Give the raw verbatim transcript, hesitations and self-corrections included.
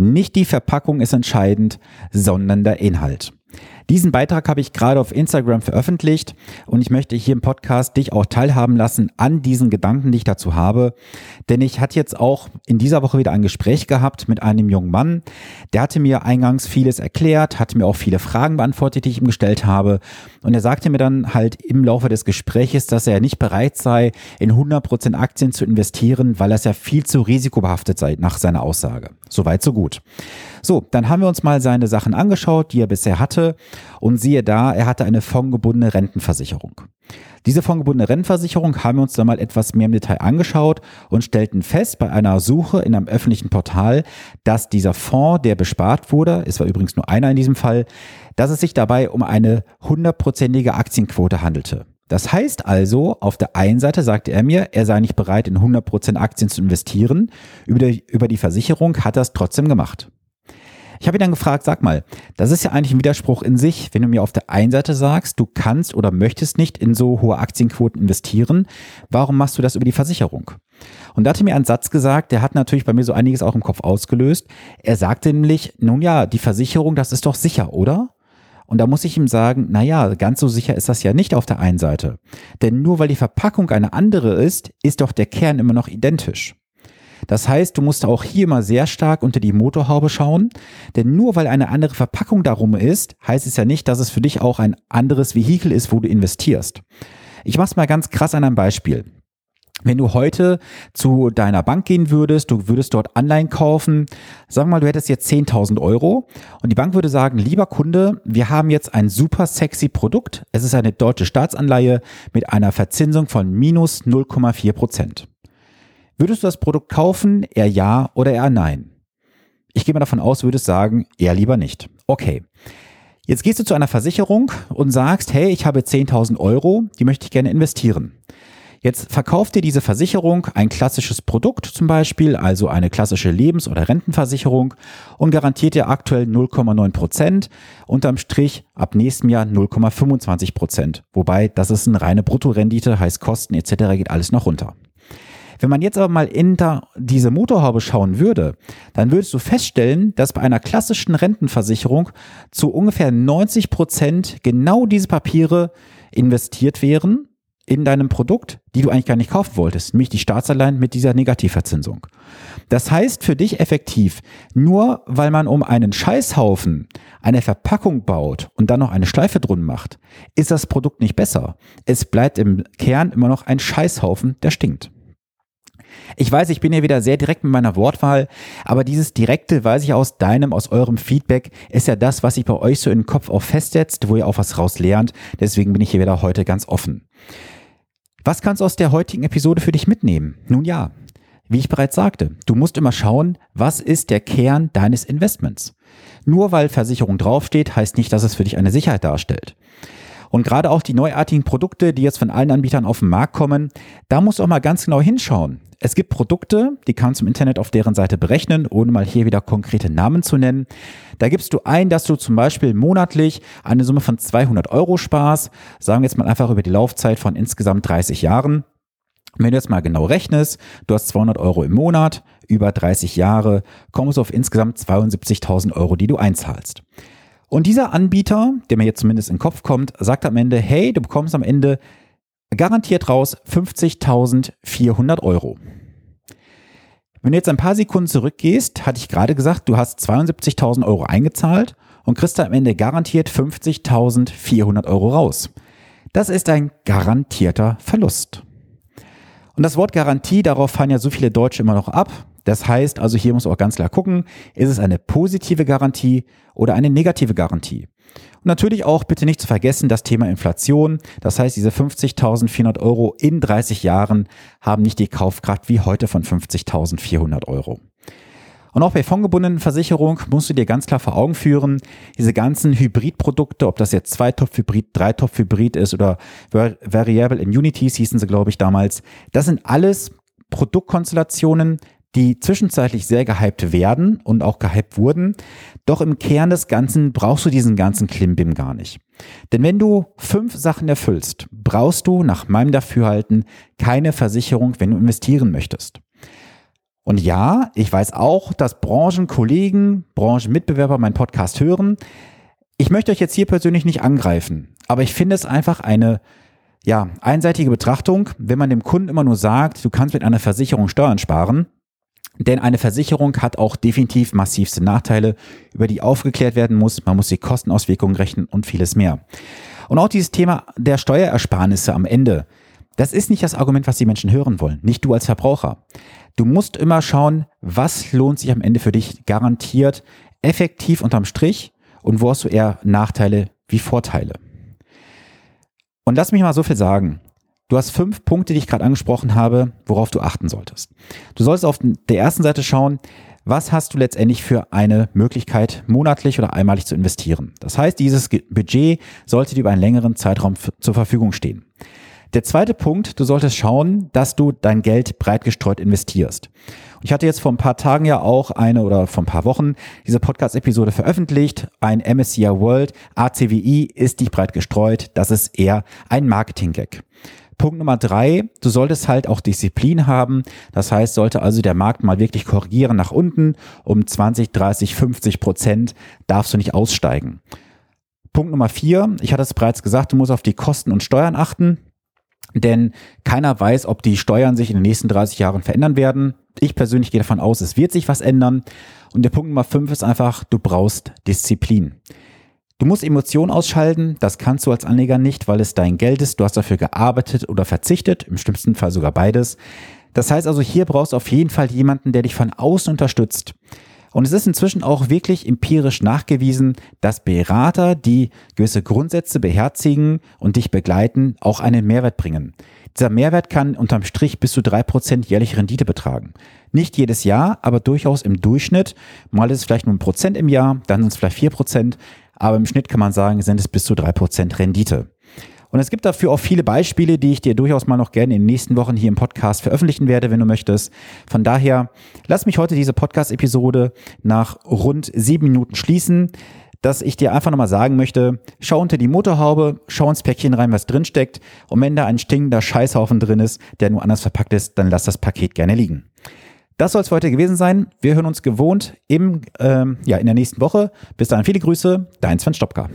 Nicht die Verpackung ist entscheidend, sondern der Inhalt. Diesen Beitrag habe ich gerade auf Instagram veröffentlicht und ich möchte hier im Podcast dich auch teilhaben lassen an diesen Gedanken, die ich dazu habe. Denn ich hatte jetzt auch in dieser Woche wieder ein Gespräch gehabt mit einem jungen Mann. Der hatte mir eingangs vieles erklärt, hatte mir auch viele Fragen beantwortet, die ich ihm gestellt habe. Und er sagte mir dann halt im Laufe des Gespräches, dass er nicht bereit sei, in hundert Prozent Aktien zu investieren, weil das ja viel zu risikobehaftet sei nach seiner Aussage. Soweit, so gut. So, dann haben wir uns mal seine Sachen angeschaut, die er bisher hatte. Und siehe da, er hatte eine fondgebundene Rentenversicherung. Diese fondgebundene Rentenversicherung haben wir uns dann mal etwas mehr im Detail angeschaut und stellten fest bei einer Suche in einem öffentlichen Portal, dass dieser Fonds, der bespart wurde, es war übrigens nur einer in diesem Fall, dass es sich dabei um eine hundertprozentige Aktienquote handelte. Das heißt also, auf der einen Seite sagte er mir, er sei nicht bereit, in hundert Prozent Aktien zu investieren. Über die, über die Versicherung hat er es trotzdem gemacht. Ich habe ihn dann gefragt, sag mal, das ist ja eigentlich ein Widerspruch in sich, wenn du mir auf der einen Seite sagst, du kannst oder möchtest nicht in so hohe Aktienquoten investieren, warum machst du das über die Versicherung? Und da hat er mir einen Satz gesagt, der hat natürlich bei mir so einiges auch im Kopf ausgelöst. Er sagte nämlich, nun ja, die Versicherung, das ist doch sicher, oder? Und da muss ich ihm sagen, naja, ganz so sicher ist das ja nicht auf der einen Seite. Denn nur weil die Verpackung eine andere ist, ist doch der Kern immer noch identisch. Das heißt, du musst auch hier immer sehr stark unter die Motorhaube schauen, denn nur weil eine andere Verpackung darum ist, heißt es ja nicht, dass es für dich auch ein anderes Vehikel ist, wo du investierst. Ich mach's mal ganz krass an einem Beispiel. Wenn du heute zu deiner Bank gehen würdest, du würdest dort Anleihen kaufen, sagen wir mal, du hättest jetzt zehntausend Euro und die Bank würde sagen, lieber Kunde, wir haben jetzt ein super sexy Produkt, es ist eine deutsche Staatsanleihe mit einer Verzinsung von minus null Komma vier Prozent. Würdest du das Produkt kaufen, eher ja oder eher nein? Ich gehe mal davon aus, würdest sagen, eher lieber nicht. Okay, jetzt gehst du zu einer Versicherung und sagst, hey, ich habe zehntausend Euro, die möchte ich gerne investieren. Jetzt verkauft dir diese Versicherung ein klassisches Produkt zum Beispiel, also eine klassische Lebens- oder Rentenversicherung und garantiert dir aktuell null Komma neun Prozent, unterm Strich ab nächstem Jahr null Komma fünfundzwanzig Prozent. Wobei, das ist eine reine Bruttorendite, heißt Kosten et cetera geht alles noch runter. Wenn man jetzt aber mal hinter diese Motorhaube schauen würde, dann würdest du feststellen, dass bei einer klassischen Rentenversicherung zu ungefähr neunzig Prozent genau diese Papiere investiert wären in deinem Produkt, die du eigentlich gar nicht kaufen wolltest, nämlich die Staatsanleihen mit dieser Negativverzinsung. Das heißt für dich effektiv, nur weil man um einen Scheißhaufen eine Verpackung baut und dann noch eine Schleife drum macht, ist das Produkt nicht besser. Es bleibt im Kern immer noch ein Scheißhaufen, der stinkt. Ich weiß, ich bin hier wieder sehr direkt mit meiner Wortwahl, aber dieses Direkte, weiß ich aus deinem, aus eurem Feedback, ist ja das, was sich bei euch so in den Kopf auch festsetzt, wo ihr auch was rauslernt. Deswegen bin ich hier wieder heute ganz offen. Was kannst du aus der heutigen Episode für dich mitnehmen? Nun ja, wie ich bereits sagte, du musst immer schauen, was ist der Kern deines Investments? Nur weil Versicherung draufsteht, heißt nicht, dass es für dich eine Sicherheit darstellt. Und gerade auch die neuartigen Produkte, die jetzt von allen Anbietern auf den Markt kommen, da musst du auch mal ganz genau hinschauen. Es gibt Produkte, die kannst du im Internet auf deren Seite berechnen, ohne mal hier wieder konkrete Namen zu nennen. Da gibst du ein, dass du zum Beispiel monatlich eine Summe von zweihundert Euro sparst, sagen wir jetzt mal einfach über die Laufzeit von insgesamt dreißig Jahren. Wenn du jetzt mal genau rechnest, du hast zweihundert Euro im Monat, über dreißig Jahre, kommst du auf insgesamt zweiundsiebzigtausend Euro, die du einzahlst. Und dieser Anbieter, der mir jetzt zumindest in den Kopf kommt, sagt am Ende, hey, du bekommst am Ende garantiert raus fünfzigtausendvierhundert Euro. Wenn du jetzt ein paar Sekunden zurückgehst, hatte ich gerade gesagt, du hast zweiundsiebzigtausend Euro eingezahlt und kriegst am Ende garantiert fünfzigtausendvierhundert Euro raus. Das ist ein garantierter Verlust. Und das Wort Garantie, darauf fahren ja so viele Deutsche immer noch ab. Das heißt also, hier muss auch ganz klar gucken, ist es eine positive Garantie oder eine negative Garantie? Und natürlich auch bitte nicht zu vergessen das Thema Inflation. Das heißt, diese fünfzigtausendvierhundert Euro in dreißig Jahren haben nicht die Kaufkraft wie heute von fünfzigtausendvierhundert Euro. Und auch bei fondgebundenen Versicherung musst du dir ganz klar vor Augen führen, diese ganzen Hybridprodukte, ob das jetzt Zweitopf-Hybrid, Dreitopf-Hybrid ist oder Variable Annuities hießen sie, glaube ich, damals. Das sind alles Produktkonstellationen, die zwischenzeitlich sehr gehypt werden und auch gehypt wurden. Doch im Kern des Ganzen brauchst du diesen ganzen Klimbim gar nicht. Denn wenn du fünf Sachen erfüllst, brauchst du nach meinem Dafürhalten keine Versicherung, wenn du investieren möchtest. Und ja, ich weiß auch, dass Branchenkollegen, Branchenmitbewerber meinen Podcast hören. Ich möchte euch jetzt hier persönlich nicht angreifen, aber ich finde es einfach eine ja, einseitige Betrachtung, wenn man dem Kunden immer nur sagt, du kannst mit einer Versicherung Steuern sparen. Denn eine Versicherung hat auch definitiv massivste Nachteile, über die aufgeklärt werden muss. Man muss die Kostenauswirkungen rechnen und vieles mehr. Und auch dieses Thema der Steuerersparnisse am Ende. Das ist nicht das Argument, was die Menschen hören wollen. Nicht du als Verbraucher. Du musst immer schauen, was lohnt sich am Ende für dich garantiert, effektiv unterm Strich und wo hast du eher Nachteile wie Vorteile. Und lass mich mal so viel sagen. Du hast fünf Punkte, die ich gerade angesprochen habe, worauf du achten solltest. Du solltest auf der ersten Seite schauen, was hast du letztendlich für eine Möglichkeit, monatlich oder einmalig zu investieren. Das heißt, dieses Budget sollte dir über einen längeren Zeitraum f- zur Verfügung stehen. Der zweite Punkt, du solltest schauen, dass du dein Geld breit gestreut investierst. Und ich hatte jetzt vor ein paar Tagen ja auch eine oder vor ein paar Wochen diese Podcast-Episode veröffentlicht. Ein M S C I World, A C W I ist nicht breit gestreut, das ist eher ein Marketing-Gag. Punkt Nummer drei, du solltest halt auch Disziplin haben. Das heißt, sollte also der Markt mal wirklich korrigieren nach unten, um zwanzig, dreißig, fünfzig Prozent darfst du nicht aussteigen. Punkt Nummer vier, ich hatte es bereits gesagt, du musst auf die Kosten und Steuern achten. Denn keiner weiß, ob die Steuern sich in den nächsten dreißig Jahren verändern werden. Ich persönlich gehe davon aus, es wird sich was ändern. Und der Punkt Nummer fünf ist einfach, du brauchst Disziplin. Du musst Emotionen ausschalten, das kannst du als Anleger nicht, weil es dein Geld ist. Du hast dafür gearbeitet oder verzichtet, im schlimmsten Fall sogar beides. Das heißt also, hier brauchst du auf jeden Fall jemanden, der dich von außen unterstützt. Und es ist inzwischen auch wirklich empirisch nachgewiesen, dass Berater, die gewisse Grundsätze beherzigen und dich begleiten, auch einen Mehrwert bringen. Dieser Mehrwert kann unterm Strich bis zu drei Prozent jährliche Rendite betragen. Nicht jedes Jahr, aber durchaus im Durchschnitt. Mal ist es vielleicht nur ein Prozent im Jahr, dann sind es vielleicht vier Prozent, aber im Schnitt kann man sagen, sind es bis zu drei Prozent Rendite. Und es gibt dafür auch viele Beispiele, die ich dir durchaus mal noch gerne in den nächsten Wochen hier im Podcast veröffentlichen werde, wenn du möchtest. Von daher, lass mich heute diese Podcast-Episode nach rund sieben Minuten schließen, dass ich dir einfach nochmal sagen möchte, schau unter die Motorhaube, schau ins Päckchen rein, was drin steckt. Und wenn da ein stinkender Scheißhaufen drin ist, der nur anders verpackt ist, dann lass das Paket gerne liegen. Das soll es für heute gewesen sein. Wir hören uns gewohnt im, ähm, ja, in der nächsten Woche. Bis dahin viele Grüße, dein Sven Stopka.